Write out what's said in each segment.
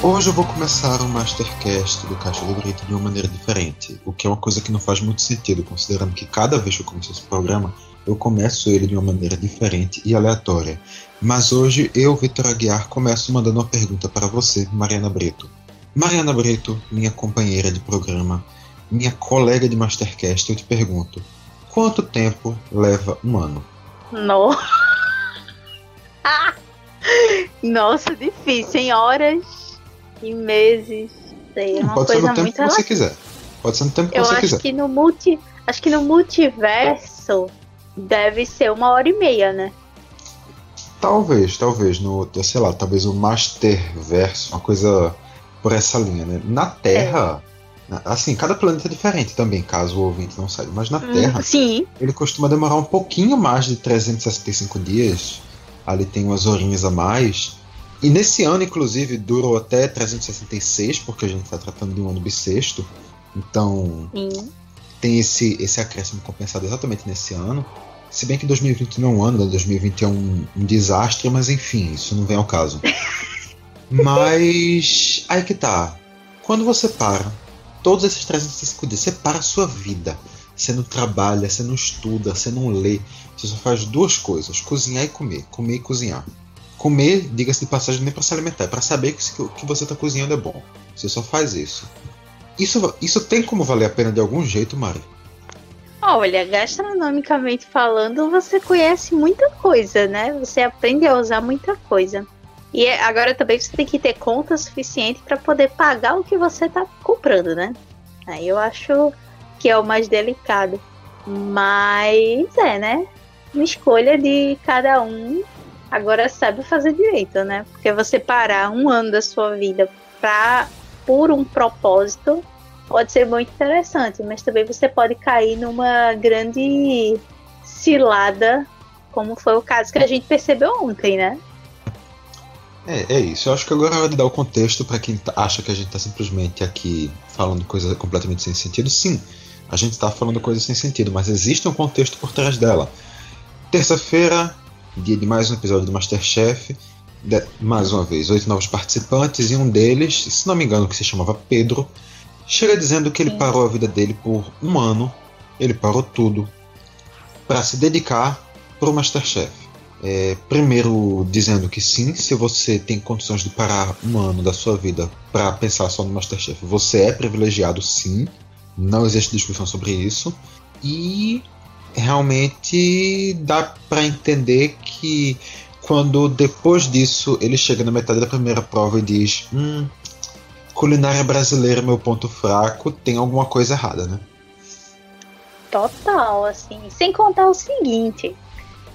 Hoje eu vou começar o Mastercast do Caixa do Brito de uma maneira diferente, o que é uma coisa que não faz muito sentido, considerando que cada vez que eu começo esse programa, eu começo ele de uma maneira diferente e aleatória. Mas hoje eu, Vitor Aguiar, começo mandando uma pergunta para você, Mariana Brito. Mariana Brito, minha companheira de programa, minha colega de Mastercast, eu te pergunto, quanto tempo leva um ano? Nossa, difícil, em horas... Em meses, sei, é uma coisa muito relativa. Pode ser no tempo que você quiser. Pode ser no tempo que você quiser. Acho que no multiverso deve ser 1h30, né? Talvez. No, sei lá, talvez o Masterverso, uma coisa por essa linha, né? Na Terra, assim, cada planeta é diferente também, caso o ouvinte não saiba. Mas na Terra, sim, ele costuma demorar um pouquinho mais de 365 dias. Ali tem umas horinhas a mais. E nesse ano, inclusive, durou até 366, porque a gente está tratando de um ano bissexto. Então, tem esse acréscimo compensado exatamente nesse ano. Se bem que 2020 não é um ano, 2020 é um desastre, mas enfim, isso não vem ao caso. Mas, aí que tá. Quando você para, todos esses 365 dias, você para a sua vida. Você não trabalha, você não estuda, você não lê. Você só faz duas coisas, cozinhar e comer. Comer e cozinhar. Comer, diga-se de passagem, nem para se alimentar, é para saber que o que você está cozinhando é bom. Você só faz isso. Isso tem como valer a pena de algum jeito, Mari? Olha, gastronomicamente falando, você conhece muita coisa, né? Você aprende a usar muita coisa. E agora também você tem que ter conta suficiente para poder pagar o que você está comprando, né? Aí eu acho que é o mais delicado. Mas é, né? Uma escolha de cada um. Agora sabe fazer direito, né? Porque você parar um ano da sua vida por um propósito pode ser muito interessante, mas também você pode cair numa grande cilada, como foi o caso que a gente percebeu ontem, né? É isso. Eu acho que agora é hora de dar o contexto para quem acha que a gente tá simplesmente aqui falando coisas completamente sem sentido. Sim, a gente tá falando coisas sem sentido, mas existe um contexto por trás dela. Terça-feira, dia de mais um episódio do Masterchef, mais uma vez, 8 novos participantes, e um deles, se não me engano que se chamava Pedro, chega dizendo que ele parou a vida dele por um ano, ele parou tudo, para se dedicar pro Masterchef. Primeiro dizendo que sim, se você tem condições de parar um ano da sua vida para pensar só no Masterchef, você é privilegiado sim, não existe discussão sobre isso, e... realmente dá pra entender que quando depois disso ele chega na metade da primeira prova e diz culinária brasileira é meu ponto fraco, tem alguma coisa errada, né? Total, assim, sem contar o seguinte,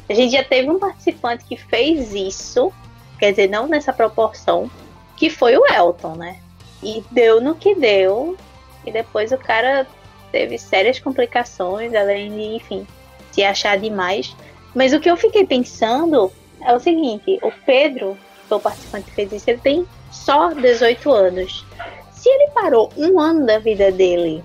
a gente já teve um participante que fez isso, quer dizer, não nessa proporção, que foi o Elton, né? E deu no que deu, e depois o cara... teve sérias complicações, além de, enfim, se achar demais. Mas o que eu fiquei pensando é o seguinte, o Pedro, que foi o participante que fez isso, ele tem só 18 anos. Se ele parou um ano da vida dele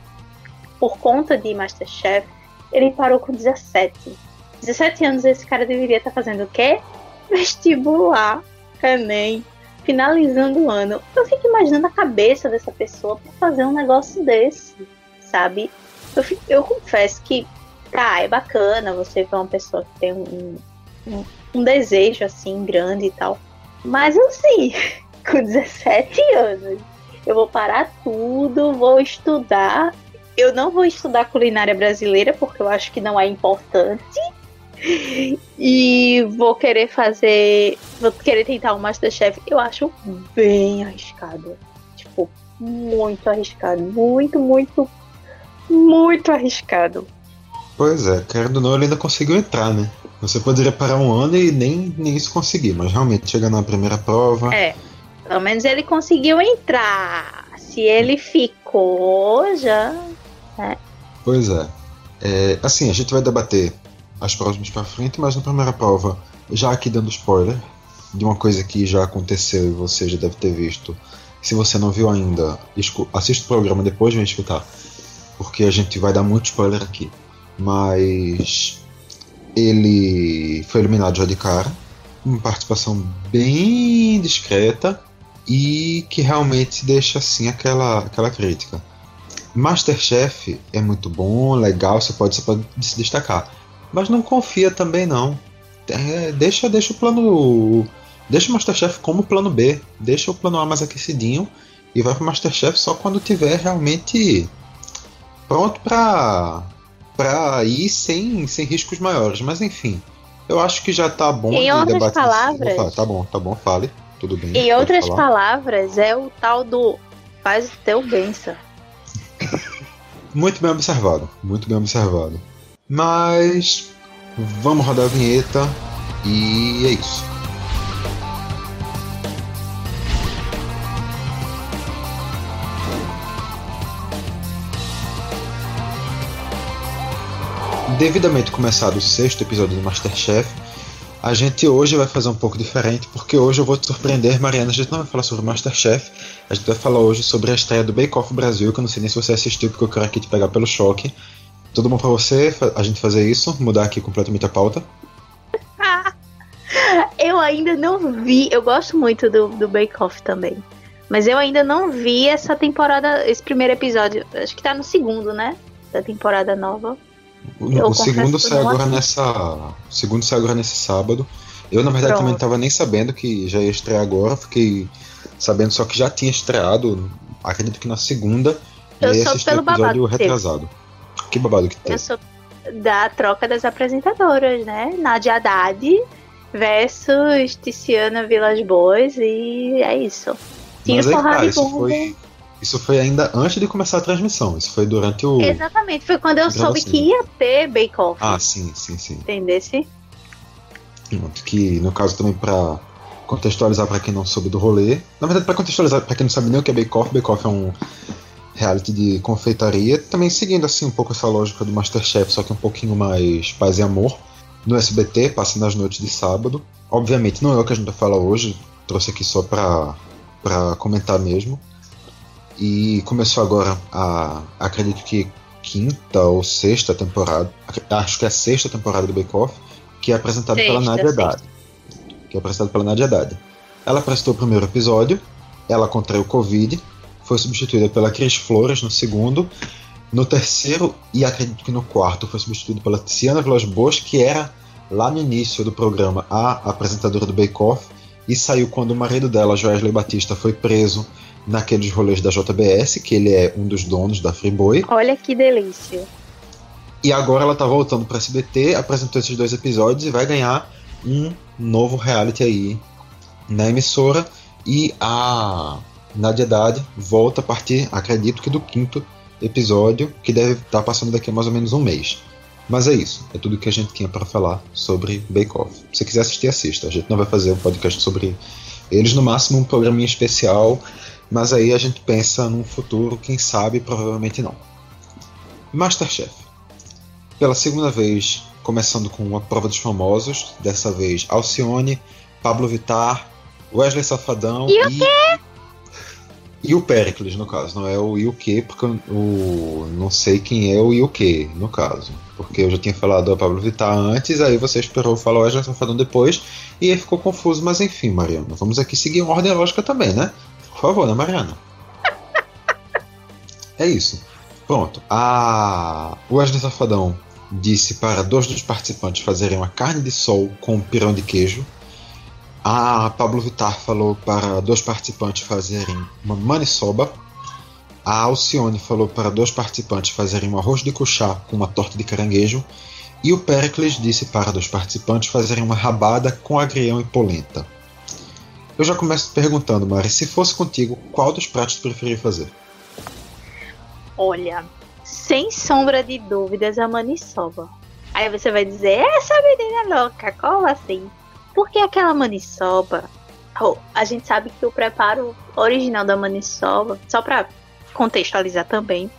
por conta de Masterchef, ele parou com 17. 17 anos esse cara deveria estar fazendo o quê? Vestibular, Enem, finalizando o ano. Eu fico imaginando a cabeça dessa pessoa para fazer um negócio desse. Sabe, eu confesso que tá, é bacana você ver uma pessoa que tem um desejo assim grande e tal, mas assim, com 17 anos, eu vou parar tudo, vou estudar, eu não vou estudar culinária brasileira porque eu acho que não é importante, e vou querer tentar um Masterchef, eu acho bem arriscado, tipo, muito arriscado, muito arriscado. Pois é, querendo ou não, ele ainda conseguiu entrar, né? Você poderia parar um ano e nem isso conseguir, mas realmente, chegando na primeira prova... pelo menos ele conseguiu entrar. Se ele ficou, já... Pois é. Assim, a gente vai debater as próximas pra frente, mas na primeira prova, já aqui dando spoiler, de uma coisa que já aconteceu e você já deve ter visto. Se você não viu ainda, assiste o programa, depois vem escutar. Porque a gente vai dar muito spoiler aqui. Mas ele foi eliminado já de cara. Uma participação bem discreta. e que realmente deixa assim aquela crítica. Masterchef é muito bom, legal, você pode se destacar, mas não confia também não. Deixa o plano, deixa o Masterchef como plano B, deixa o plano A mais aquecidinho e vai pro Masterchef só quando tiver realmente pronto pra ir sem riscos maiores. Mas enfim, eu acho que já tá bom. Em outras palavras, tá bom, fale, tudo bem. Em outras palavras, é o tal do faz o teu benção. Muito bem observado. Mas vamos rodar a vinheta e é isso. Devidamente começado o 6º episódio do Masterchef, a gente hoje vai fazer um pouco diferente, porque hoje eu vou te surpreender, Mariana. A gente não vai falar sobre o Masterchef, a gente vai falar hoje sobre a estreia do Bake Off Brasil, que eu não sei nem se você assistiu, porque eu quero aqui te pegar pelo choque. Tudo bom pra você, a gente fazer isso? Mudar aqui completamente a pauta? Eu ainda não vi. Eu gosto muito do Bake Off também, mas eu ainda não vi essa temporada, esse primeiro episódio. Acho que tá no segundo, né? Da temporada nova. O segundo sai agora nesse sábado. Eu na verdade também não tava nem sabendo que já ia estrear agora. Fiquei sabendo só que já tinha estreado, acredito que na segunda. Eu e assisti o episódio retrasado. Que babado que tem. Eu sou da troca das apresentadoras, né? Nadja Haddad versus Tiziana Vilas Boas. E é isso. Tinha porrada de bomba. Isso foi ainda antes de começar a transmissão. Isso foi durante o... Exatamente, foi quando eu soube que ia ter Bake Off. Ah, sim. Entendesse? Que, no caso, também para contextualizar para quem não soube do rolê... Na verdade, para contextualizar para quem não sabe nem o que é Bake Off... Bake Off é um reality de confeitaria, também seguindo assim um pouco essa lógica do Masterchef, só que um pouquinho mais paz e amor. No SBT, passa nas noites de sábado. Obviamente, não é o que a gente vai falar hoje. Trouxe aqui só para comentar mesmo. E começou agora a, acredito que quinta ou sexta temporada, acho que é a sexta temporada do Bake Off, que é apresentada pela Nadja Haddad. Ela apresentou o primeiro episódio, ela contraiu o Covid, foi substituída pela Cris Flores no segundo, no terceiro e acredito que no quarto foi substituída pela Tiziana Vilas Boas, que era lá no início do programa a apresentadora do Bake Off e saiu quando o marido dela, Joesley Batista, foi preso naqueles rolês da JBS, que ele é um dos donos da Friboi. Olha que delícia. E agora ela tá voltando pra SBT, apresentou esses dois episódios e vai ganhar um novo reality aí na emissora. E a Nadja Haddad volta a partir, acredito que do quinto episódio, que deve estar passando daqui a mais ou menos um mês. Mas é isso, é tudo que a gente tinha pra falar sobre Bake Off. Se você quiser assistir, assista. A gente não vai fazer um podcast sobre eles, no máximo um programinha especial. Mas aí a gente pensa num futuro, quem sabe, provavelmente não. Masterchef. Pela segunda vez, começando com uma prova dos famosos. Dessa vez, Alcione, Pablo Vittar, Wesley Safadão e o Péricles, no caso. Não é o e o quê, porque eu não sei quem é o e o quê, no caso. Porque eu já tinha falado a Pablo Vittar antes, aí você esperou falar o Wesley Safadão depois, e aí ficou confuso. Mas enfim, Mariana, vamos aqui seguir uma ordem lógica também, né? Por favor, né, Mariana? É isso. Pronto. O Wesley Safadão disse para dois dos participantes fazerem uma carne de sol com um pirão de queijo. A Pablo Vittar falou para dois participantes fazerem uma maniçoba. A Alcione falou para dois participantes fazerem um arroz de cuchá com uma torta de caranguejo. E o Péricles disse para dois participantes fazerem uma rabada com agrião e polenta. Eu já começo perguntando, Mari, se fosse contigo, qual dos pratos tu preferia fazer? Olha, sem sombra de dúvidas, a maniçoba. Aí você vai dizer, essa menina louca, como assim? Porque aquela maniçoba, a gente sabe que o preparo original da maniçoba, só para contextualizar também,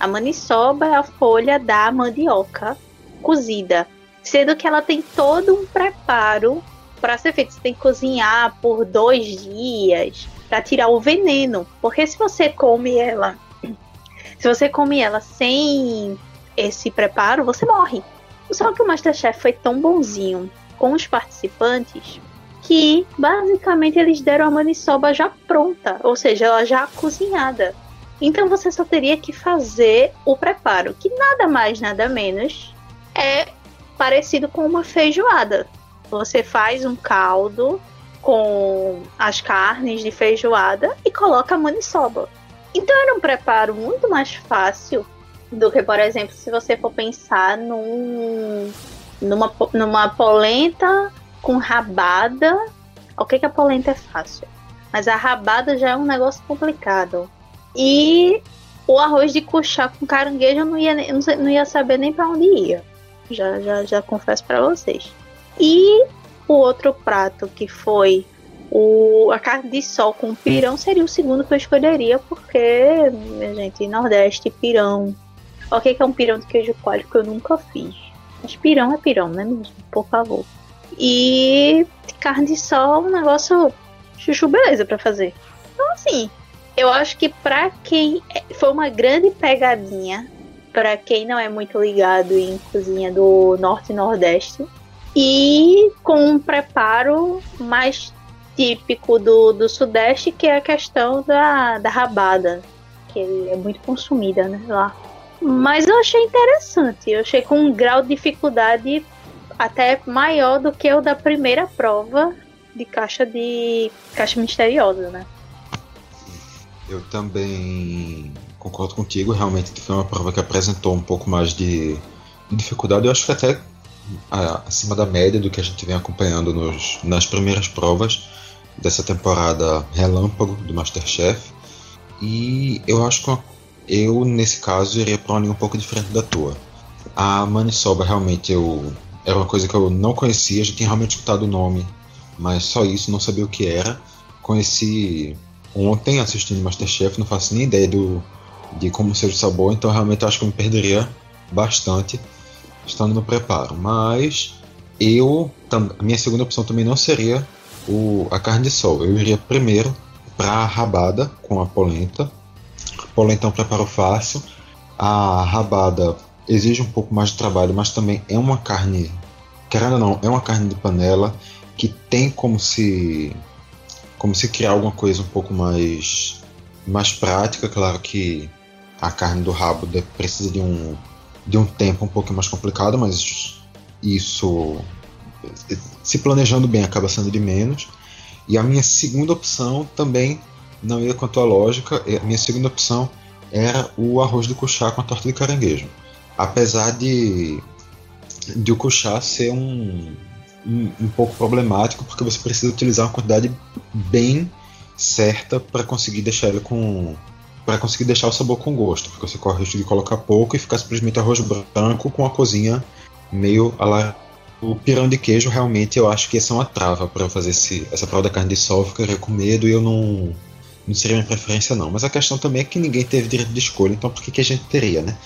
a maniçoba é a folha da mandioca cozida, sendo que ela tem todo um preparo para ser feito. Você tem que cozinhar por 2 dias para tirar o veneno, porque se você come ela sem esse preparo, você morre. Só que o Masterchef foi tão bonzinho com os participantes que basicamente eles deram a maniçoba já pronta, ou seja, ela já cozinhada. Então você só teria que fazer o preparo, que nada mais, nada menos é parecido com uma feijoada. Você faz um caldo com as carnes de feijoada e coloca a maniçoba. Então era um preparo muito mais fácil do que, por exemplo, se você for pensar numa polenta com rabada. O que a polenta é fácil, mas a rabada já é um negócio complicado. E o arroz de cuchá com caranguejo eu não ia saber nem para onde ia. Já confesso para vocês. E o outro prato, que foi a carne de sol com pirão, seria o segundo que eu escolheria, porque, minha gente, Nordeste, pirão. O que é um pirão de queijo coalho que eu nunca fiz? Mas pirão é pirão, né, menino? Por favor. E carne de sol, um negócio chuchu beleza pra fazer. Então, assim, eu acho que pra quem... foi uma grande pegadinha pra quem não é muito ligado em cozinha do Norte e Nordeste. E com um preparo mais típico do Sudeste, que é a questão da rabada, que é muito consumida, né, lá. Mas eu achei interessante, eu achei com um grau de dificuldade até maior do que o da primeira prova de caixa misteriosa, né? Eu também concordo contigo, realmente que foi uma prova que apresentou um pouco mais de dificuldade. Eu acho que até acima da média do que a gente vem acompanhando nas primeiras provas dessa temporada relâmpago do Masterchef. E eu acho que eu, nesse caso, iria para uma linha um pouco diferente da tua. A maniçoba realmente era uma coisa que eu não conhecia, já tinha realmente escutado o nome, mas só isso, não sabia o que era. Conheci ontem assistindo Masterchef, não faço nem ideia de como seja o sabor, então realmente acho que eu me perderia bastante estando no preparo. Mas a minha segunda opção também não seria a carne de sol. Eu iria primeiro para a rabada com a polenta. Polenta é um preparo fácil. A rabada exige um pouco mais de trabalho, mas também é uma carne, querendo ou não, é uma carne de panela que tem como se criar alguma coisa um pouco mais prática. Claro que a carne do rabo precisa de um tempo um pouquinho mais complicado, mas isso, se planejando bem, acaba sendo de menos. E a minha segunda opção também não ia com a tua lógica. A minha segunda opção era o arroz de cuchá com a torta de caranguejo. Apesar de o cuchá ser um pouco problemático, porque você precisa utilizar uma quantidade bem certa para conseguir deixar ele para conseguir deixar o sabor com gosto, porque você corre o risco de colocar pouco e ficar simplesmente arroz branco com a cozinha meio a lá. O pirão de queijo, realmente, eu acho que essa é uma trava para eu fazer essa prova da carne de sol. Eu ficaria com medo e eu não seria minha preferência, não. Mas a questão também é que ninguém teve direito de escolha, então por que a gente teria, né?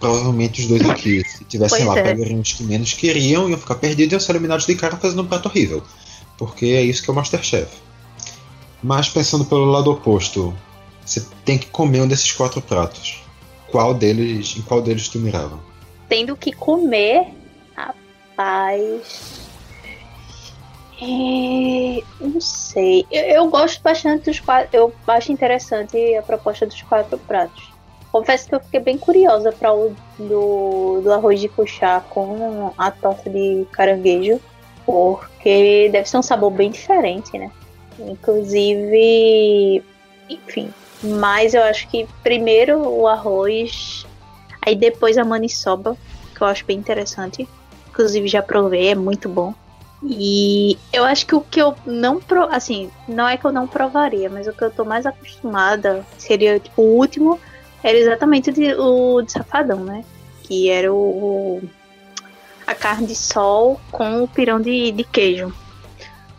Provavelmente os dois aqui, se tivessem pois lá, pegariam os que menos queriam, iam ficar perdidos e iam ser eliminados de cara fazendo um prato horrível, porque é isso que é o Masterchef. Mas pensando pelo lado oposto, você tem que comer um desses quatro pratos. Em qual deles tu mirava? Tendo que comer, rapaz... não sei. Eu gosto bastante dos quatro. Eu acho interessante a proposta dos quatro pratos. Confesso que eu fiquei bem curiosa para o do arroz de cuchá com a torta de caranguejo, porque deve ser um sabor bem diferente, né? Inclusive... enfim, mas eu acho que primeiro o arroz, aí depois a maniçoba, que eu acho bem interessante, inclusive já provei, é muito bom. E eu acho que o que eu não assim, não é que eu não provaria, mas o que eu tô mais acostumada seria, tipo, o último era exatamente o de Safadão, né, que era a carne de sol com o pirão de queijo,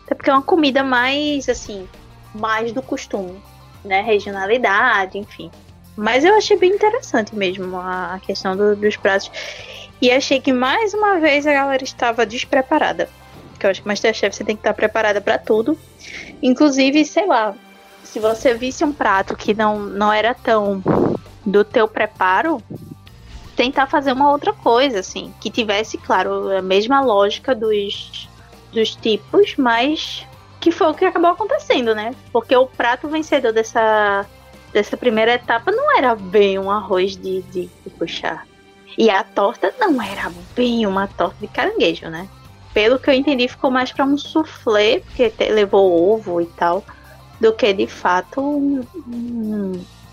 até porque é uma comida mais, assim, mais do costume, né, regionalidade, enfim. Mas eu achei bem interessante mesmo a questão dos pratos. E achei que mais uma vez a galera estava despreparada, porque eu acho que Masterchef você tem que estar preparada para tudo. Inclusive, sei lá, se você visse um prato que não era tão do teu preparo, tentar fazer uma outra coisa, assim, que tivesse, claro, a mesma lógica dos tipos, mas Que foi o que acabou acontecendo, né? Porque o prato vencedor dessa primeira etapa não era bem um arroz de puxar. E a torta não era bem uma torta de caranguejo, né? Pelo que eu entendi, ficou mais pra um soufflé, porque levou ovo e tal, do que de fato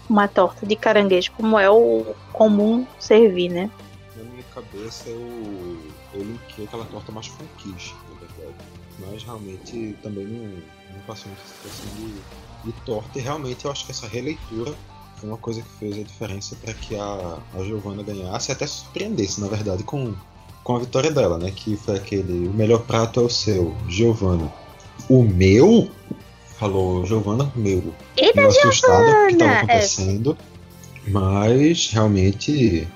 uma torta de caranguejo, como é o comum servir, né? Na minha cabeça, eu linkei aquela torta mais funkish, na verdade. Mas realmente também não passou nessa situação de torta. E realmente eu acho que essa releitura foi uma coisa que fez a diferença para que a Giovanna ganhasse e até surpreendesse, na verdade, com a vitória dela, né? Que foi aquele: o melhor prato é o seu, Giovanna. O meu? Falou Giovanna, meu. Eita, meio assustada com o que estava acontecendo. É. Mas realmente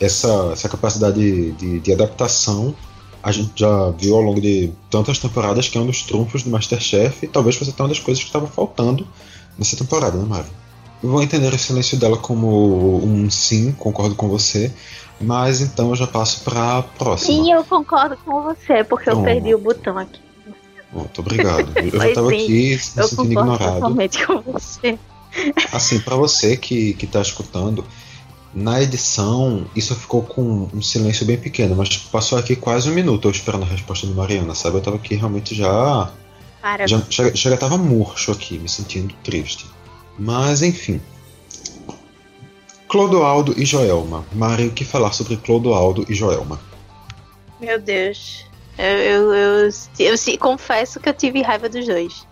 essa capacidade de adaptação a gente já viu ao longo de tantas temporadas, que é um dos trunfos do Masterchef, e talvez fosse até uma das coisas que estava faltando nessa temporada, né, Mari? Eu vou entender o silêncio dela como um sim, concordo com você, mas então eu já passo para a próxima. Sim, eu concordo com você, porque eu perdi o botão aqui. Muito obrigado. Eu já estava aqui me sentindo ignorado. Totalmente com você. Assim, para você que está escutando, na edição, isso ficou com um silêncio bem pequeno, mas passou aqui quase um minuto eu esperando a resposta do Mariana, sabe? Eu tava aqui realmente já chega, tava murcho aqui, me sentindo triste. Mas, enfim. Clodoaldo e Joelma. Mari, o que falar sobre Clodoaldo e Joelma? Meu Deus. Eu confesso que eu tive raiva dos dois.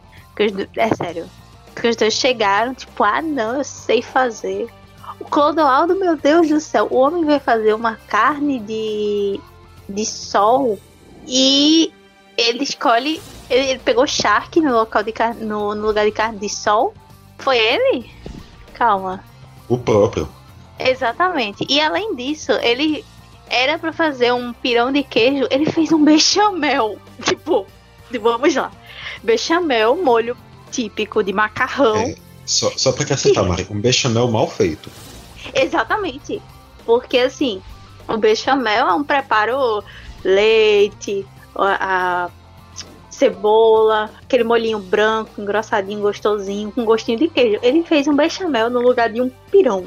É sério. Porque os dois chegaram, tipo, ah, não, eu sei fazer. O Clodoaldo, meu Deus do céu, o homem veio fazer uma carne de sol e ele escolhe. Ele pegou charque no lugar de carne de sol. Foi ele? Calma. O próprio. Exatamente. E além disso, ele era pra fazer um pirão de queijo, ele fez um bechamel. Tipo vamos lá. Bechamel, molho típico de macarrão. É. Só pra acrescentar, Mari, um bechamel mal feito. Exatamente. Porque assim, o bechamel é um preparo: leite, a cebola, aquele molhinho branco, engrossadinho, gostosinho, com gostinho de queijo. Ele fez um bechamel no lugar de um pirão.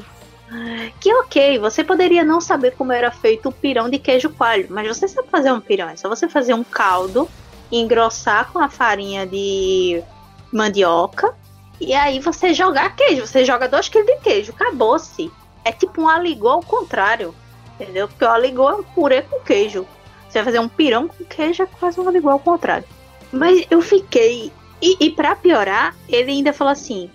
Que ok, você poderia não saber como era feito o pirão de queijo coalho, mas você sabe fazer um pirão. É só você fazer um caldo, engrossar com a farinha de mandioca, e aí você jogar queijo, você joga 2 kg de queijo, acabou-se. É tipo um aligô ao contrário, entendeu? Porque o aligô é um purê com queijo. Você vai fazer um pirão com queijo, é quase um aligô ao contrário. Mas eu fiquei... E pra piorar, ele ainda falou assim...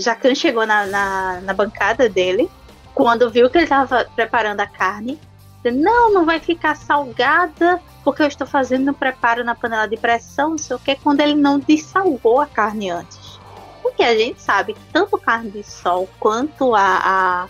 Jacquin chegou na bancada dele, quando viu que ele tava preparando a carne. Não vai ficar salgada, porque eu estou fazendo um preparo na panela de pressão, não sei o que, quando ele não dessalgou a carne antes. Porque a gente sabe que tanto carne de sol quanto a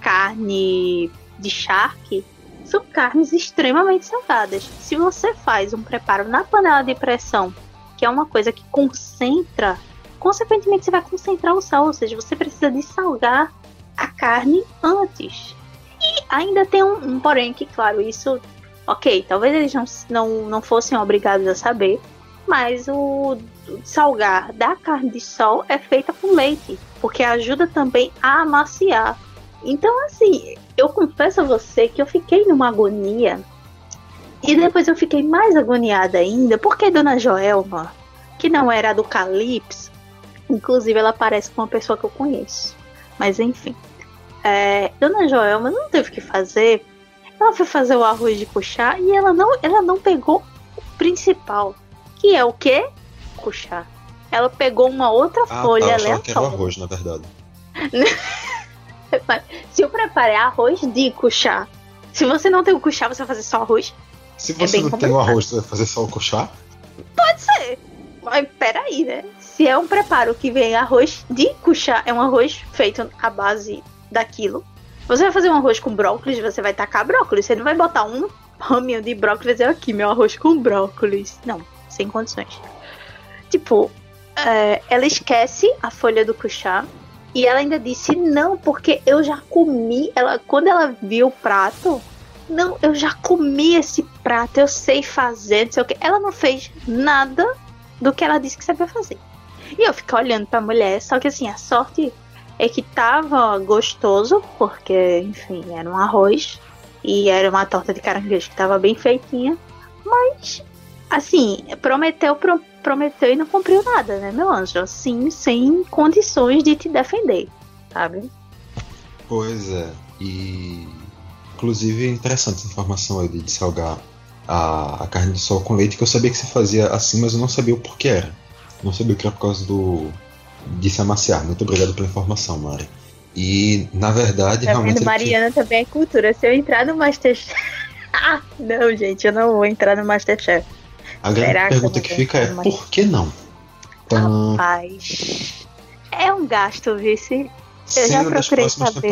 carne de charque são carnes extremamente salgadas. Se você faz um preparo na panela de pressão, que é uma coisa que concentra, consequentemente você vai concentrar o sal, ou seja, você precisa dessalgar a carne antes. E ainda tem um porém que, claro, isso, ok, talvez eles não fossem obrigados a saber, mas o salgar da carne de sol é feita com leite, porque ajuda também a amaciar. Então, assim, eu confesso a você que eu fiquei numa agonia, e depois eu fiquei mais agoniada ainda, porque Dona Joelma, que não era do Calypso, inclusive ela parece com uma pessoa que eu conheço, mas enfim, Dona Joelma não teve o que fazer. Ela foi fazer o arroz de puxá e ela não pegou o principal, que é o quê? Puxar. Ela pegou uma outra folha aleatória. Que era o arroz, na verdade. Se eu preparei arroz de cuchá. Se você não tem o cuchá, você vai fazer só arroz? Se você não complicado. Tem o arroz, você vai fazer só o cuchá? Pode ser. Mas peraí, né? Se é um preparo que vem arroz de cuchá, é um arroz feito à base daquilo. Você vai fazer um arroz com brócolis, você vai tacar brócolis. Você não vai botar um raminho de brócolis e aqui, meu arroz com brócolis. Não, sem condições. Tipo, ela esquece a folha do cuchá e ela ainda disse, não, porque eu já comi. Quando ela viu o prato, não, eu já comi esse prato, eu sei fazer, não sei o que. Ela não fez nada do que ela disse que sabia fazer. E eu fiquei olhando pra mulher, só que assim, a sorte é que tava gostoso, porque, enfim, era um arroz e era uma torta de caranguejo que tava bem feitinha, mas, assim, prometeu e não cumpriu nada, né, meu anjo? Assim, sem condições de te defender, sabe? Pois é, e inclusive é interessante essa informação aí de salgar a carne de sol com leite, que eu sabia que se fazia assim, mas eu não sabia o porquê era. Não sabia o que era por causa de se amaciar. Muito obrigado pela informação, Mari. E, na verdade, tá realmente... Vendo, Mariana também é cultura. Se eu entrar no Masterchef... Ah, não, gente, eu não vou entrar no Masterchef. A grande pergunta que fica é, por que não? Então... Rapaz, é um gasto, vice. Eu já procurei saber...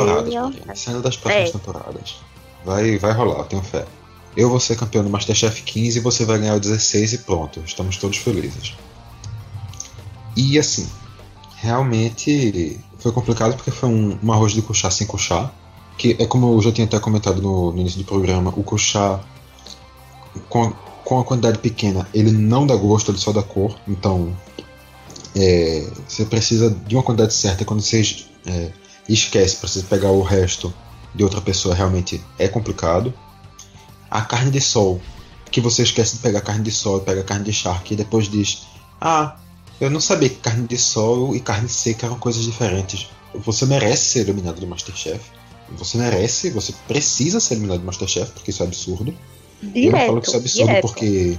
Sendo das próximas temporadas. Vai rolar, eu tenho fé. Eu vou ser campeão do Masterchef 15, você vai ganhar o 16 e pronto. Estamos todos felizes. E assim, realmente foi complicado porque foi um arroz de cuchá sem cuchá, que é como eu já tinha até comentado no início do programa, o cuchá com a quantidade pequena, ele não dá gosto, ele só dá cor, então você precisa de uma quantidade certa, quando você esquece, precisa pegar o resto de outra pessoa, realmente é complicado. A carne de sol, que você esquece de pegar carne de sol, pega carne de charque e depois diz, eu não sabia que carne de sol e carne seca eram coisas diferentes. Você merece ser eliminado do Masterchef. Você precisa ser eliminado do Masterchef, porque isso é absurdo. Direto, eu não falo que isso é absurdo porque...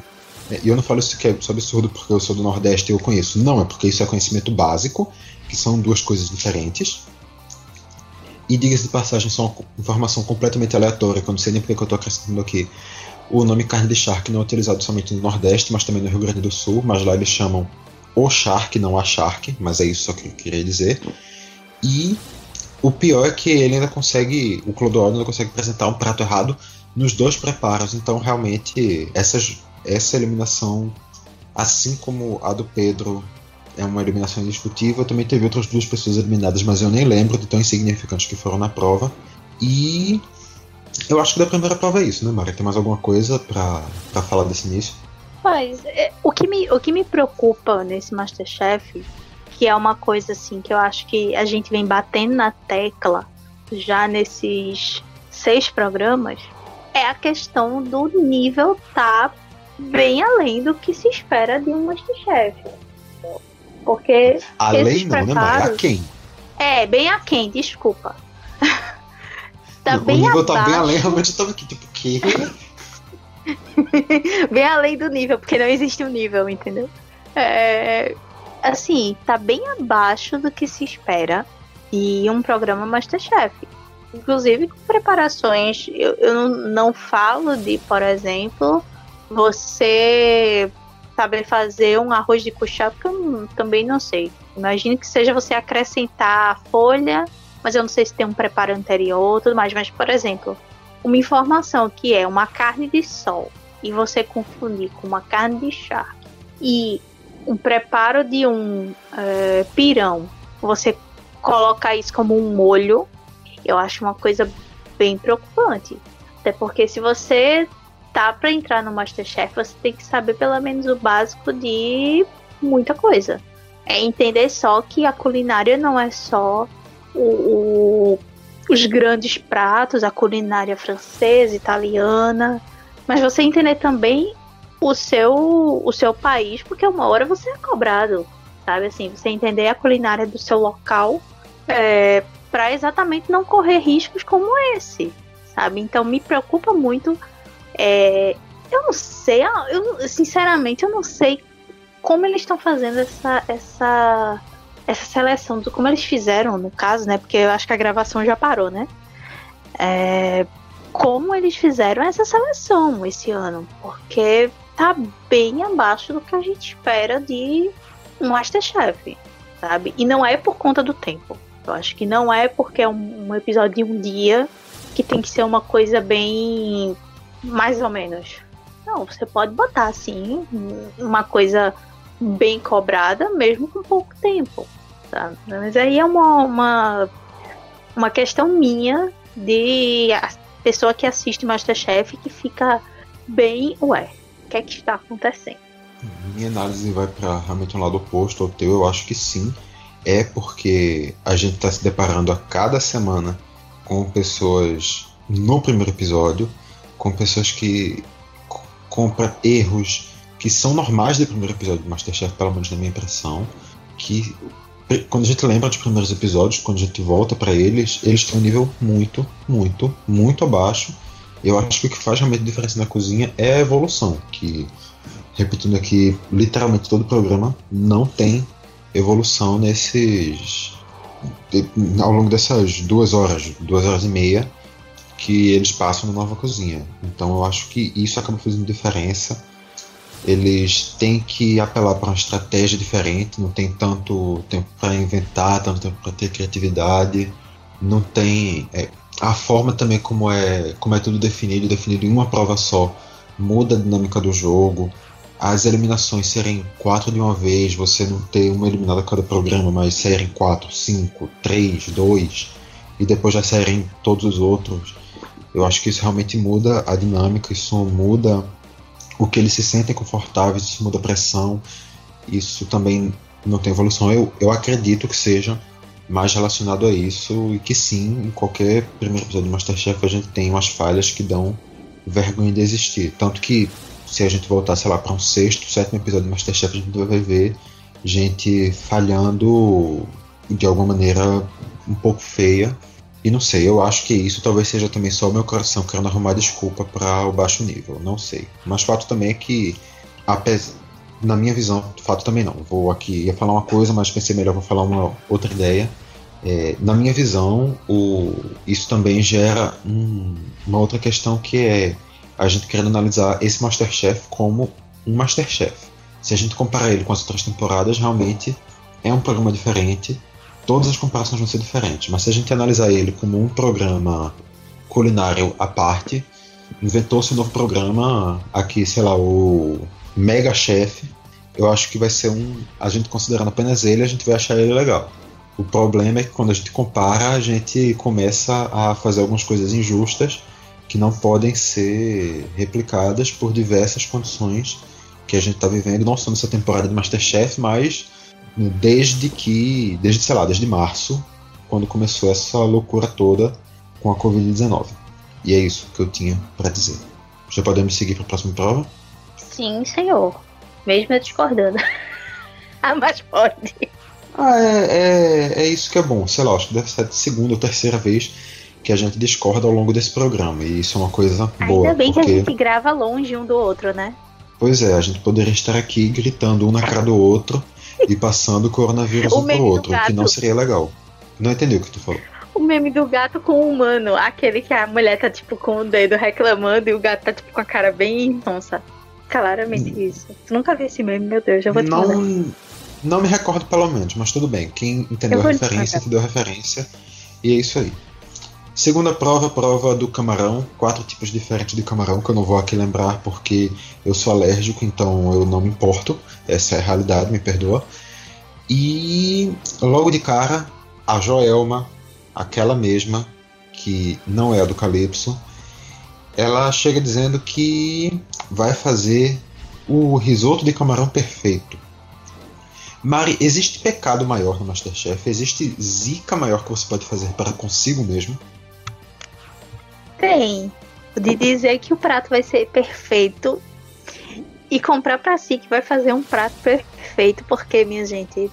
Eu não falo isso que é absurdo porque eu sou do Nordeste e eu conheço. Não, é porque isso é conhecimento básico, que são duas coisas diferentes. E diga-se de passagem, são uma informação completamente aleatória, que eu não sei nem porque eu estou acrescentando aqui. O nome carne de charque não é utilizado somente no Nordeste, mas também no Rio Grande do Sul, mas lá eles chamam... o charque, não a charque, mas é isso só que eu queria dizer. E o pior é que o Clodoaldo ainda consegue apresentar um prato errado nos dois preparos, então realmente essa eliminação, assim como a do Pedro, é uma eliminação indiscutível. Também teve outras duas pessoas eliminadas, mas eu nem lembro de tão insignificantes que foram na prova. E eu acho que da primeira prova é isso, né, Mari? Tem mais alguma coisa pra falar desse início? Mas o que me preocupa nesse Masterchef, que é uma coisa assim que eu acho que a gente vem batendo na tecla já nesses 6 programas, é a questão do nível tá bem além do que se espera de um Masterchef. Porque além não, né, Mari? Aquém. É, bem aquém, desculpa. Tá bem o nível abaixo. Tá bem além, realmente eu tava aqui, tipo, que... bem além do nível, porque não existe um nível, entendeu? Assim, tá bem abaixo do que se espera de um programa Masterchef, inclusive com preparações. Eu não falo de, por exemplo, você saber fazer um arroz de cuchá, porque eu também não sei. Imagino que seja você acrescentar a folha, mas eu não sei se tem um preparo anterior, tudo mais. Mas, por exemplo, uma informação que é uma carne de sol e você confundir com uma carne de charque e um preparo de um pirão, você coloca isso como um molho, eu acho uma coisa bem preocupante. Até porque se você tá para entrar no Masterchef, você tem que saber pelo menos o básico de muita coisa. É entender só que a culinária não é só os grandes pratos, a culinária francesa, italiana, mas você entender também o seu país, porque uma hora você é cobrado, sabe? Assim, você entender a culinária do seu local para exatamente não correr riscos como esse, sabe? Então me preocupa muito. Eu não sei, sinceramente eu não sei como eles estão fazendo essa seleção, como eles fizeram, no caso, né? Porque eu acho que a gravação já parou, né? Como eles fizeram essa seleção esse ano, porque tá bem abaixo do que a gente espera de um Masterchef, sabe? E não é por conta do tempo. Eu acho que não é porque é um episódio de um dia que tem que ser uma coisa bem mais ou menos. Não, você pode botar, assim, uma coisa bem cobrada, mesmo com pouco tempo. Tá? Mas aí é uma questão minha de a pessoa que assiste Masterchef, que fica bem, o que é que está acontecendo? Minha análise vai para realmente um lado oposto ao teu, eu acho que sim. É porque a gente está se deparando a cada semana com pessoas no primeiro episódio, com pessoas que compram erros que são normais do primeiro episódio do Masterchef, pelo menos na minha impressão, que quando a gente lembra dos primeiros episódios, quando a gente volta para eles, eles têm um nível muito, muito, muito abaixo. Eu acho que o que faz realmente diferença na cozinha é a evolução, que, repetindo aqui, literalmente todo o programa não tem evolução ao longo dessas 2 horas, 2 horas e meia que eles passam na nova cozinha. Então eu acho que isso acaba fazendo diferença. Eles têm que apelar para uma estratégia diferente, não tem tanto tempo para inventar, tanto tempo para ter criatividade, não tem a forma também como é tudo definido em uma prova só, muda a dinâmica do jogo. As eliminações serem 4 de uma vez, você não ter uma eliminada a cada programa, mas serem 4, 5, 3, 2 e depois já serem todos os outros. Eu acho que isso realmente muda a dinâmica, isso muda o que eles se sentem confortáveis, isso muda a pressão, isso também não tem evolução. Eu acredito que seja mais relacionado a isso e que sim, em qualquer primeiro episódio do Masterchef a gente tem umas falhas que dão vergonha de existir, tanto que se a gente voltar, sei lá, para um 6º, 7º episódio do Masterchef, a gente vai ver gente falhando de alguma maneira um pouco feia. E não sei, eu acho que isso talvez seja também só o meu coração querendo arrumar desculpa para o baixo nível, não sei. Mas o fato também é que, na minha visão, o fato também não. Vou aqui, ia falar uma coisa, mas pensei melhor, vou falar uma outra ideia. Na minha visão, isso também gera uma outra questão que é a gente querendo analisar esse Masterchef como um Masterchef. Se a gente comparar ele com as outras temporadas, realmente é um programa diferente, todas as comparações vão ser diferentes, mas se a gente analisar ele como um programa culinário à parte, inventou-se um novo programa aqui, sei lá, o Mega Chef, eu acho que vai ser a gente considerando apenas ele, a gente vai achar ele legal. O problema é que quando a gente compara, a gente começa a fazer algumas coisas injustas que não podem ser replicadas por diversas condições que a gente está vivendo, não só nessa temporada de Masterchef, mas desde março, quando começou essa loucura toda com a Covid-19. E é isso que eu tinha para dizer. Já podemos seguir para a próxima prova? Sim, senhor. Mesmo eu discordando. Ah, mas pode. É isso que é bom. Sei lá, acho que deve ser de segunda ou terceira vez que a gente discorda ao longo desse programa, e isso é uma coisa boa. Ainda bem que a gente grava longe um do outro, né? Pois é, a gente poderia estar aqui gritando um na cara do outro e passando o coronavírus um pro outro, o que não seria legal. Não entendi o que tu falou. O meme do gato com o humano, aquele que a mulher tá tipo com o dedo reclamando e o gato tá tipo com a cara bem sonsa. Claramente isso. Tu nunca viu esse meme, meu Deus, já vou te falar. Não me recordo pelo menos, mas tudo bem. Quem entendeu a referência, entendeu a referência, e é isso aí. Segunda prova, prova do camarão, 4 tipos diferentes de camarão, que eu não vou aqui lembrar porque eu sou alérgico, então eu não me importo, essa é a realidade, me perdoa. E logo de cara, a Joelma, aquela mesma, que não é a do Calypso, ela chega dizendo que vai fazer o risoto de camarão perfeito. Mari, existe pecado maior no Masterchef? Existe zica maior que você pode fazer para consigo mesmo? Tem, de dizer que o prato vai ser perfeito e comprar pra si que vai fazer um prato perfeito, porque, minha gente,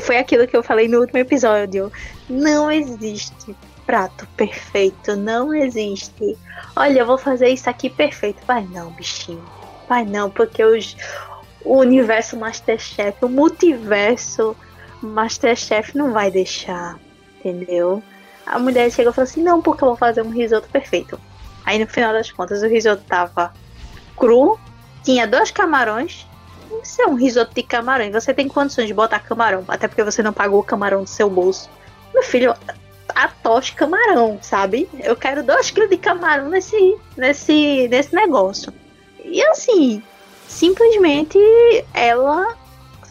foi aquilo que eu falei no último episódio, não existe prato perfeito, não existe, olha, eu vou fazer isso aqui perfeito, vai não, bichinho, vai não, porque o universo Masterchef, o multiverso Masterchef não vai deixar, entendeu? A mulher chegou e falou assim, não, porque eu vou fazer um risoto perfeito. Aí no final das contas o risoto tava cru, tinha 2 camarões. Isso é um risoto de camarões. Você tem condições de botar camarão, até porque você não pagou o camarão do seu bolso. Meu filho, atoche camarão, sabe? Eu quero 2 kg de camarão nesse negócio. E assim, simplesmente ela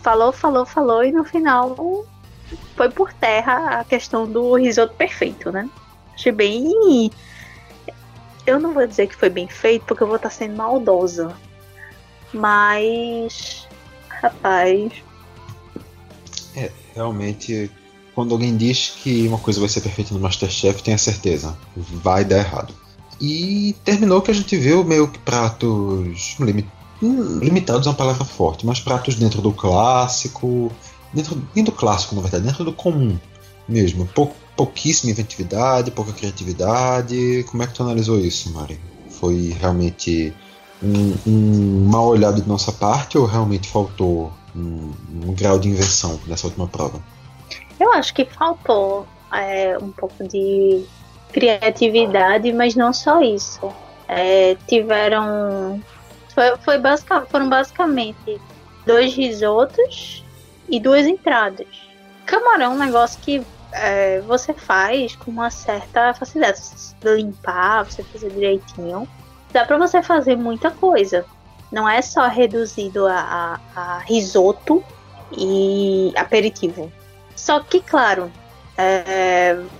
falou e no final foi por terra a questão do risoto perfeito, né? Achei bem... Eu não vou dizer que foi bem feito, porque eu vou estar sendo maldosa. Mas, rapaz... É, realmente, quando alguém diz que uma coisa vai ser perfeita no Masterchef, tenha certeza, vai dar errado. E terminou que a gente viu meio que pratos limitados, é uma palavra forte, mas pratos dentro do clássico, dentro do clássico, na verdade, dentro do comum mesmo. Pouquíssima inventividade, pouca criatividade. Como é que tu analisou isso, Mari? Foi realmente um mal olhado de nossa parte ou realmente faltou um grau de inversão nessa última prova? Eu acho que faltou um pouco de criatividade, mas não só isso. Foram basicamente 2 risotos e 2 entradas. Camarão é um negócio que você faz com uma certa facilidade. Você limpar, você fazer direitinho. Dá pra você fazer muita coisa. Não é só reduzido a risoto e aperitivo. Só que, claro,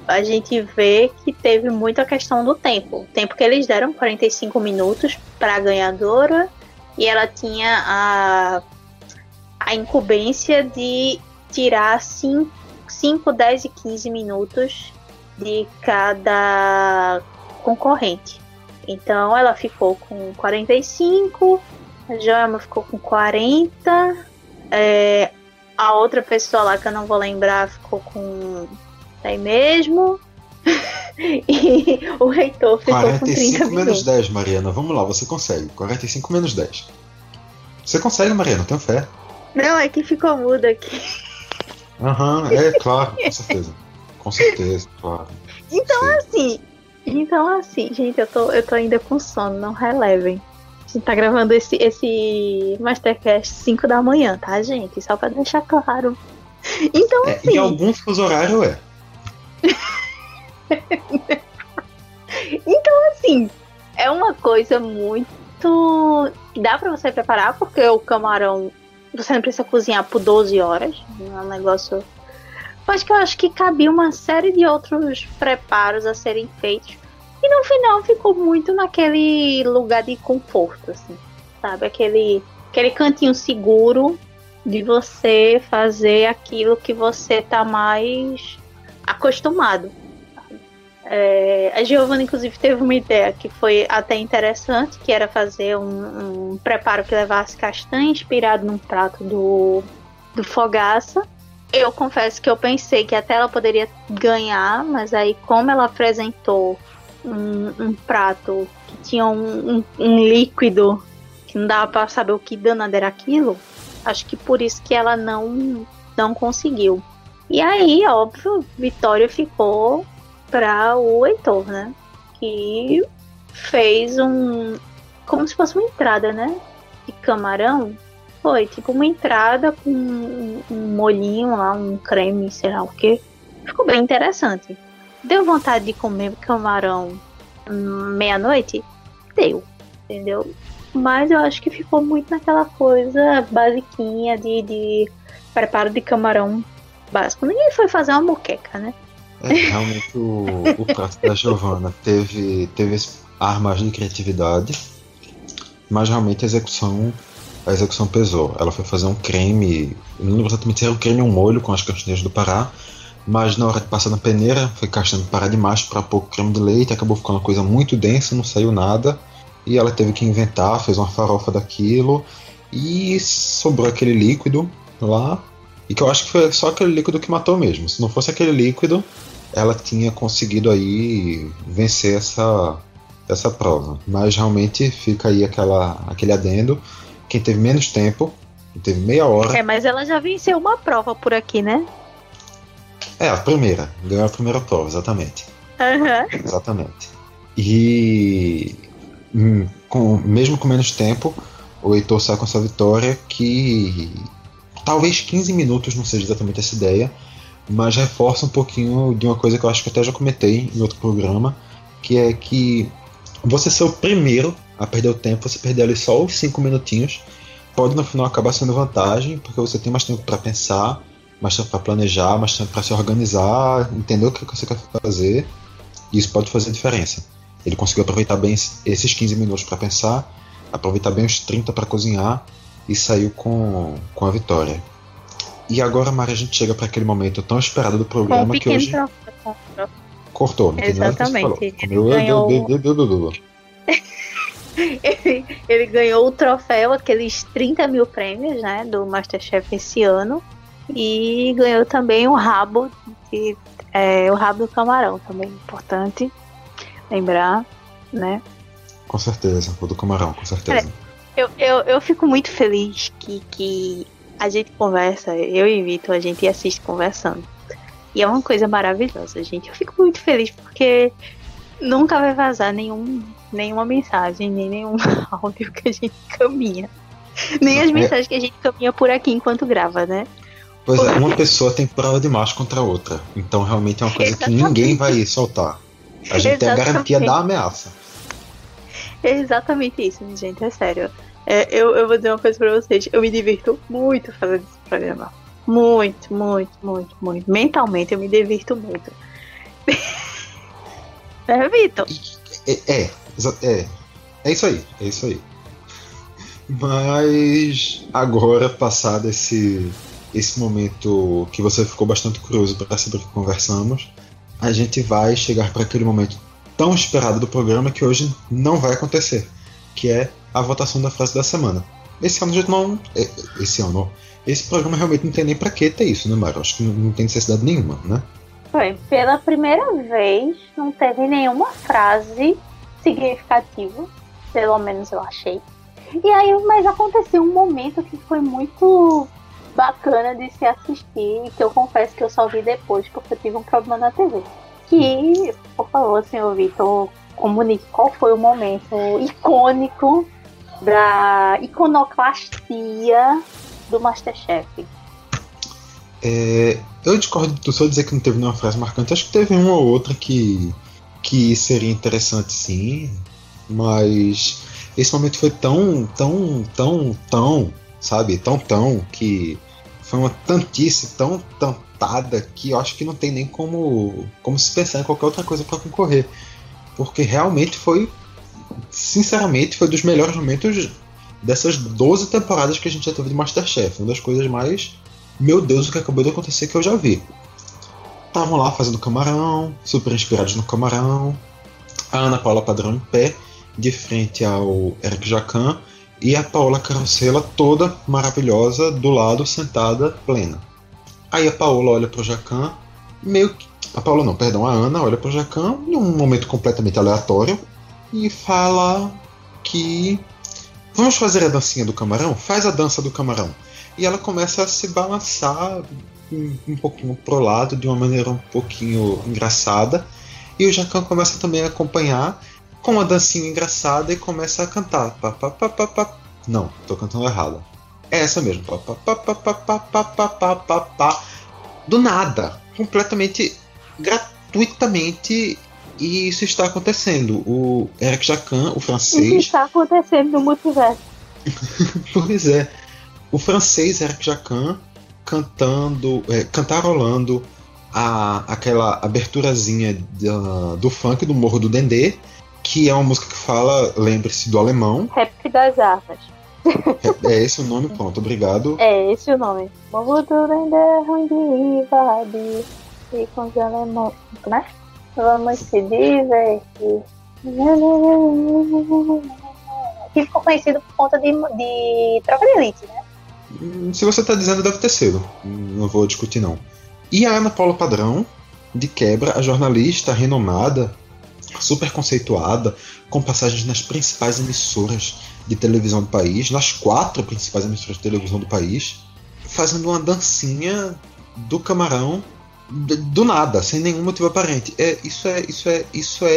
a gente vê que teve muito a questão do tempo. O tempo que eles deram, 45 minutos para a ganhadora, e ela tinha a incumbência de tirar 5, 10 e 15 minutos de cada concorrente. Então ela ficou com 45, a Joelma ficou com 40, a outra pessoa lá que eu não vou lembrar ficou com... Daí mesmo. E o Heitor ficou com 30 minutos. 45 menos 10, Mariana. Vamos lá, você consegue. 45 menos 10. Você consegue, Mariana, tenho fé. Não, é que ficou mudo aqui. Aham, claro, com certeza. Com certeza, claro. Então, assim, gente, eu tô ainda com sono, não relevem. A gente tá gravando esse Mastercast 5 da manhã, tá, gente? Só pra deixar claro. Então, assim... Em algum fuso horário é. Então, assim, é uma coisa muito... Dá pra você preparar, porque o camarão... Você não precisa cozinhar por 12 horas. Não é um negócio... Mas que eu acho que cabia uma série de outros preparos a serem feitos. E no final ficou muito naquele lugar de conforto, assim, sabe? Aquele cantinho seguro de você fazer aquilo que você tá mais acostumado. A Giovanna, inclusive, teve uma ideia que foi até interessante, que era fazer um preparo que levasse castanha inspirado num prato do Fogaça. Eu confesso que eu pensei que até ela poderia ganhar, mas aí como ela apresentou um prato que tinha um líquido que não dava pra saber o que danada era aquilo, acho que por isso que ela não conseguiu. E aí, óbvio, vitória ficou pra o Heitor, né, que fez como se fosse uma entrada, né, de camarão. Foi tipo uma entrada com um molhinho lá, um creme, sei lá o que. Ficou bem interessante. Deu vontade de comer camarão meia-noite? Deu, entendeu? Mas eu acho que ficou muito naquela coisa basiquinha de preparo de camarão básico. Ninguém foi fazer uma moqueca, né? Realmente o prato da Giovanna teve ar mais de criatividade, mas realmente a execução pesou. Ela foi fazer um creme, não lembro exatamente se era um creme ou um molho com as castanhas do Pará, mas na hora de passar na peneira, foi castanha do Pará demais para pouco creme de leite, acabou ficando uma coisa muito densa, não saiu nada, e ela teve que inventar, fez uma farofa daquilo, e sobrou aquele líquido lá, e que eu acho que foi só aquele líquido que matou mesmo. Se não fosse aquele líquido, ela tinha conseguido aí vencer essa prova. Mas realmente fica aí aquele adendo. Quem teve menos tempo, teve meia hora... mas ela já venceu uma prova por aqui, né? A primeira. Ganhou a primeira prova, exatamente. Uhum. Exatamente. E... mesmo com menos tempo, o Heitor sai com essa vitória que... Talvez 15 minutos não seja exatamente essa ideia, mas reforça um pouquinho de uma coisa que eu acho que até já comentei em outro programa, que é que você ser o primeiro a perder o tempo, você perder ali só os 5 minutinhos, pode no final acabar sendo vantagem, porque você tem mais tempo para pensar, mais tempo para planejar, mais tempo para se organizar, entender o que você quer fazer, e isso pode fazer diferença. Ele conseguiu aproveitar bem esses 15 minutos para pensar, aproveitar bem os 30 para cozinhar e saiu com a vitória. E agora, Mari, a gente chega para aquele momento tão esperado do programa que hoje... Cortou, não tem nada que você falou. Ele ganhou o troféu, aqueles 30 mil prêmios, né, do Masterchef esse ano, e ganhou também o rabo, o rabo do camarão, também importante lembrar, né? Com certeza, o do camarão, com certeza. Eu fico muito feliz que a gente conversa, eu e Vitor, a gente assiste conversando. E é uma coisa maravilhosa, gente. Eu fico muito feliz porque nunca vai vazar nenhuma mensagem, nem nenhum áudio que a gente caminha. Nem as mensagens que a gente caminha por aqui enquanto grava, né? Pois é, uma pessoa tem prova demais contra a outra. Então realmente é uma coisa que ninguém vai soltar. A gente tem a garantia da ameaça. É exatamente isso, gente, é sério. Eu vou dizer uma coisa pra vocês. Eu me divirto muito fazendo esse programa. Muito, muito, muito, muito. Mentalmente eu me divirto muito. É, Vitor? É isso aí, é isso aí. Mas agora, passado esse momento que você ficou bastante curioso para saber o que conversamos, a gente vai chegar para aquele momento tão esperado do programa que hoje não vai acontecer, que é a votação da frase da semana. Esse programa realmente não tem nem pra que ter isso, né, Mário? Acho que não tem necessidade nenhuma, né? Foi, pela primeira vez não teve nenhuma frase significativa, pelo menos eu achei. E aí, mas aconteceu um momento que foi muito bacana de se assistir, e que eu confesso que eu só vi depois, porque eu tive um problema na TV. Que, por favor, senhor Vitor, comunique qual foi o momento icônico da iconoclastia do Masterchef. Eu discordo de tu só dizer que não teve nenhuma frase marcante. Acho que teve uma ou outra que seria interessante, sim, mas esse momento foi tão, que foi uma tantice tão tantada que eu acho que não tem nem como se pensar em qualquer outra coisa para concorrer, porque realmente foi dos melhores momentos dessas 12 temporadas que a gente já teve de Masterchef. Uma das coisas mais, meu Deus, o que acabou de acontecer que eu já vi. Estavam lá fazendo camarão, super inspirados no camarão, a Ana Paula Padrão em pé, de frente ao Érick Jacquin, e a Paola Carosella toda maravilhosa, do lado, sentada, plena. Aí a Paola olha pro Jacquin, a Ana olha pro Jacquin, num momento completamente aleatório, e fala que... vamos fazer a dancinha do camarão? Faz a dança do camarão. E ela começa a se balançar um pouquinho pro lado, de uma maneira um pouquinho engraçada. E o Jacquin começa também a acompanhar com uma dancinha engraçada e começa a cantar. Pa, pa, pa, pa, pa. Não, tô cantando errado. É essa mesmo. Pa, pa, pa, pa, pa, pa, pa, pa, pa, pa. Do nada. Completamente, gratuitamente... E isso está acontecendo. O Érick Jacquin, o francês... Isso está acontecendo no multiverso. Pois é. O francês Érick Jacquin cantarolando aquela aberturazinha do funk do Morro do Dendê, que é uma música que fala, lembre-se, do alemão. Rap das Armas. É esse o nome? Pronto, obrigado. É esse o nome. Morro do Dendê, onde e com os alemãos... Né? Vamos se divertir. Que ficou conhecido por conta de Tropa de Elite, né? Se você tá dizendo, deve ter sido. Não vou discutir, não. E a Ana Paula Padrão, de quebra, a jornalista renomada, super conceituada, com passagens nas principais emissoras de televisão do país, nas 4 principais emissoras de televisão do país, fazendo uma dancinha do camarão do nada, sem nenhum motivo aparente. Isso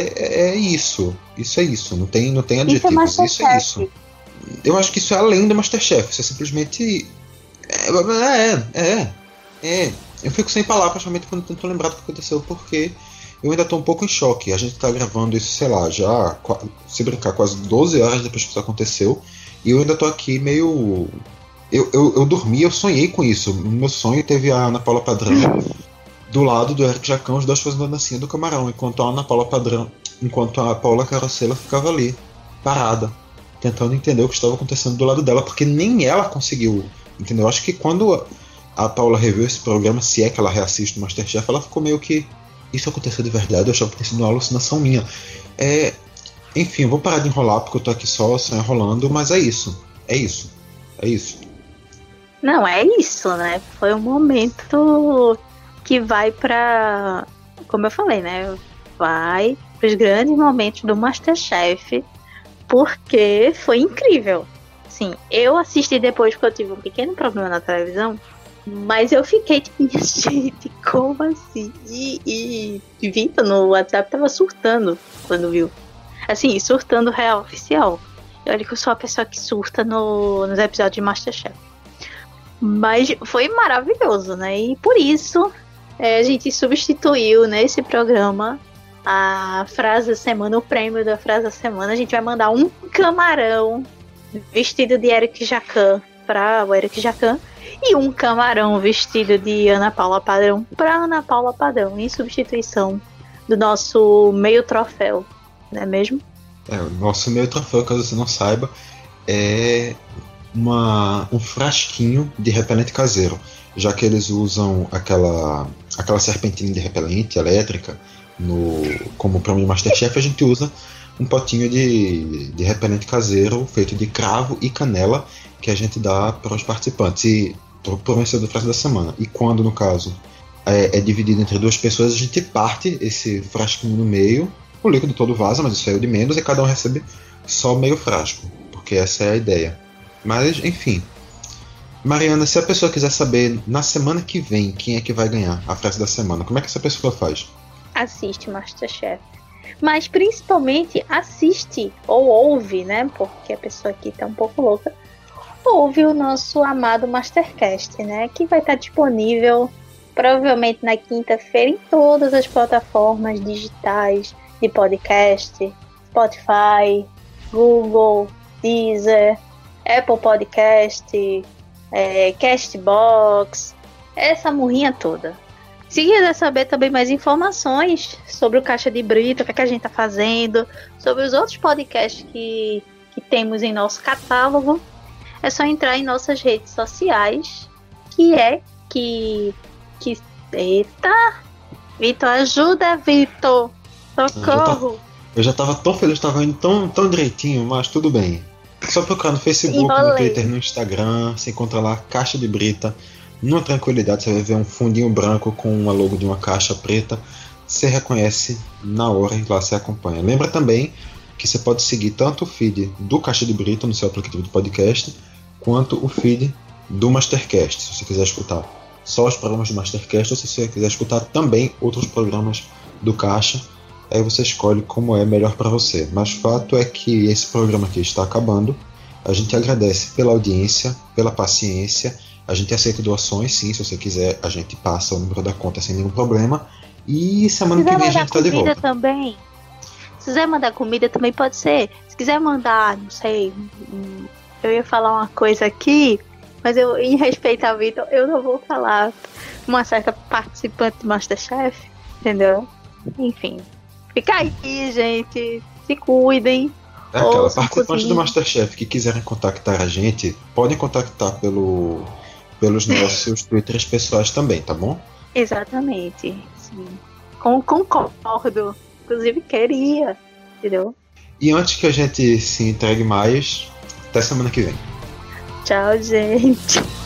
é isso. Não tem adjetivos. Isso é isso. Eu acho que isso é além do Masterchef. Isso é simplesmente... Eu fico sem palavras realmente quando tento lembrar do que aconteceu, porque eu ainda tô um pouco em choque. A gente tá gravando isso, sei lá, já, se brincar, quase 12 horas depois que isso aconteceu, e eu ainda tô aqui meio... Eu dormi, eu sonhei com isso. No meu sonho teve a Ana Paula Padrão do lado do Érick Jacquin, os dois fazendo a dancinha do camarão, enquanto a Paula Carosella ficava ali, parada, tentando entender o que estava acontecendo do lado dela, porque nem ela conseguiu, entendeu? Eu acho que quando a Paula reviu esse programa, se é que ela reassiste o Masterchef, ela ficou meio que... Isso aconteceu de verdade, eu achava que tinha sido uma alucinação minha. Enfim, eu vou parar de enrolar, porque eu tô aqui só enrolando, mas é isso. Não, é isso, né? Foi um momento que vai pra... Como eu falei, né? Vai pros grandes momentos do Masterchef, porque foi incrível. Sim, eu assisti depois porque eu tive um pequeno problema na televisão, mas eu fiquei tipo, gente, como assim? E Vitor no WhatsApp tava surtando quando viu. Assim, surtando real, oficial. Eu olha que eu sou a pessoa que surta nos episódios de Masterchef. Mas foi maravilhoso, né? E por isso a gente substituiu nesse programa a frase da semana, o prêmio da frase da semana. A gente vai mandar um camarão vestido de Érick Jacquin para o Érick Jacquin e um camarão vestido de Ana Paula Padrão para Ana Paula Padrão, em substituição do nosso meio troféu, não é mesmo? O nosso meio troféu, caso você não saiba, é um frasquinho de repelente caseiro, já que eles usam aquela serpentina de repelente elétrica como prêmio Masterchef. A gente usa um potinho de repelente caseiro feito de cravo e canela que a gente dá para os participantes e para o vencedor da frase da semana. E quando, no caso, é dividido entre duas pessoas, a gente parte esse frasquinho no meio, o líquido todo vaza, mas isso é o de menos, e cada um recebe só meio frasco, porque essa é a ideia. Mas, enfim, Mariana, se a pessoa quiser saber na semana que vem quem é que vai ganhar a frase da semana, como é que essa pessoa faz? Assiste Masterchef. Mas principalmente assiste ou ouve, né? Porque a pessoa aqui tá um pouco louca. Ouve o nosso amado Mastercast, né? Que vai estar disponível provavelmente na quinta-feira em todas as plataformas digitais de podcast, Spotify, Google, Deezer, Apple Podcast, Castbox, essa murrinha toda. Se quiser saber também mais informações sobre o Caixa de Brito, o que a gente está fazendo, sobre os outros podcasts que temos em nosso catálogo, é só entrar em nossas redes sociais, que eita! Vitor, ajuda, Vitor! Socorro! Eu já estava tão feliz, estava indo tão direitinho, mas tudo bem. É só procurar no Facebook, no Twitter, no Instagram, se encontra lá, Caixa de Brita. Numa tranquilidade, você vai ver um fundinho branco com uma logo de uma caixa preta. Você reconhece na hora e lá você acompanha. Lembra também que você pode seguir tanto o feed do Caixa de Brito no seu aplicativo de podcast, quanto o feed do Mastercast, se você quiser escutar só os programas do Mastercast, ou se você quiser escutar também outros programas do Caixa. Aí você escolhe como é melhor para você. Mas fato é que esse programa aqui está acabando. A gente agradece pela audiência, pela paciência. A gente aceita doações, sim, se você quiser, a gente passa o número da conta sem nenhum problema. E semana que vem a gente tá de volta. Também. Se quiser mandar comida também pode ser. Se quiser mandar, não sei, eu ia falar uma coisa aqui, mas eu, em respeito ao Vitor, eu não vou falar uma certa participante do Masterchef, entendeu? Enfim, fica aí, gente, se cuidem. Aquela participante do Masterchef que quiserem contactar a gente, podem contactar pelos nossos Twitters pessoais também, tá bom? Exatamente, sim. Concordo. Inclusive queria, entendeu? E antes que a gente se entregue mais, até semana que vem. Tchau, gente.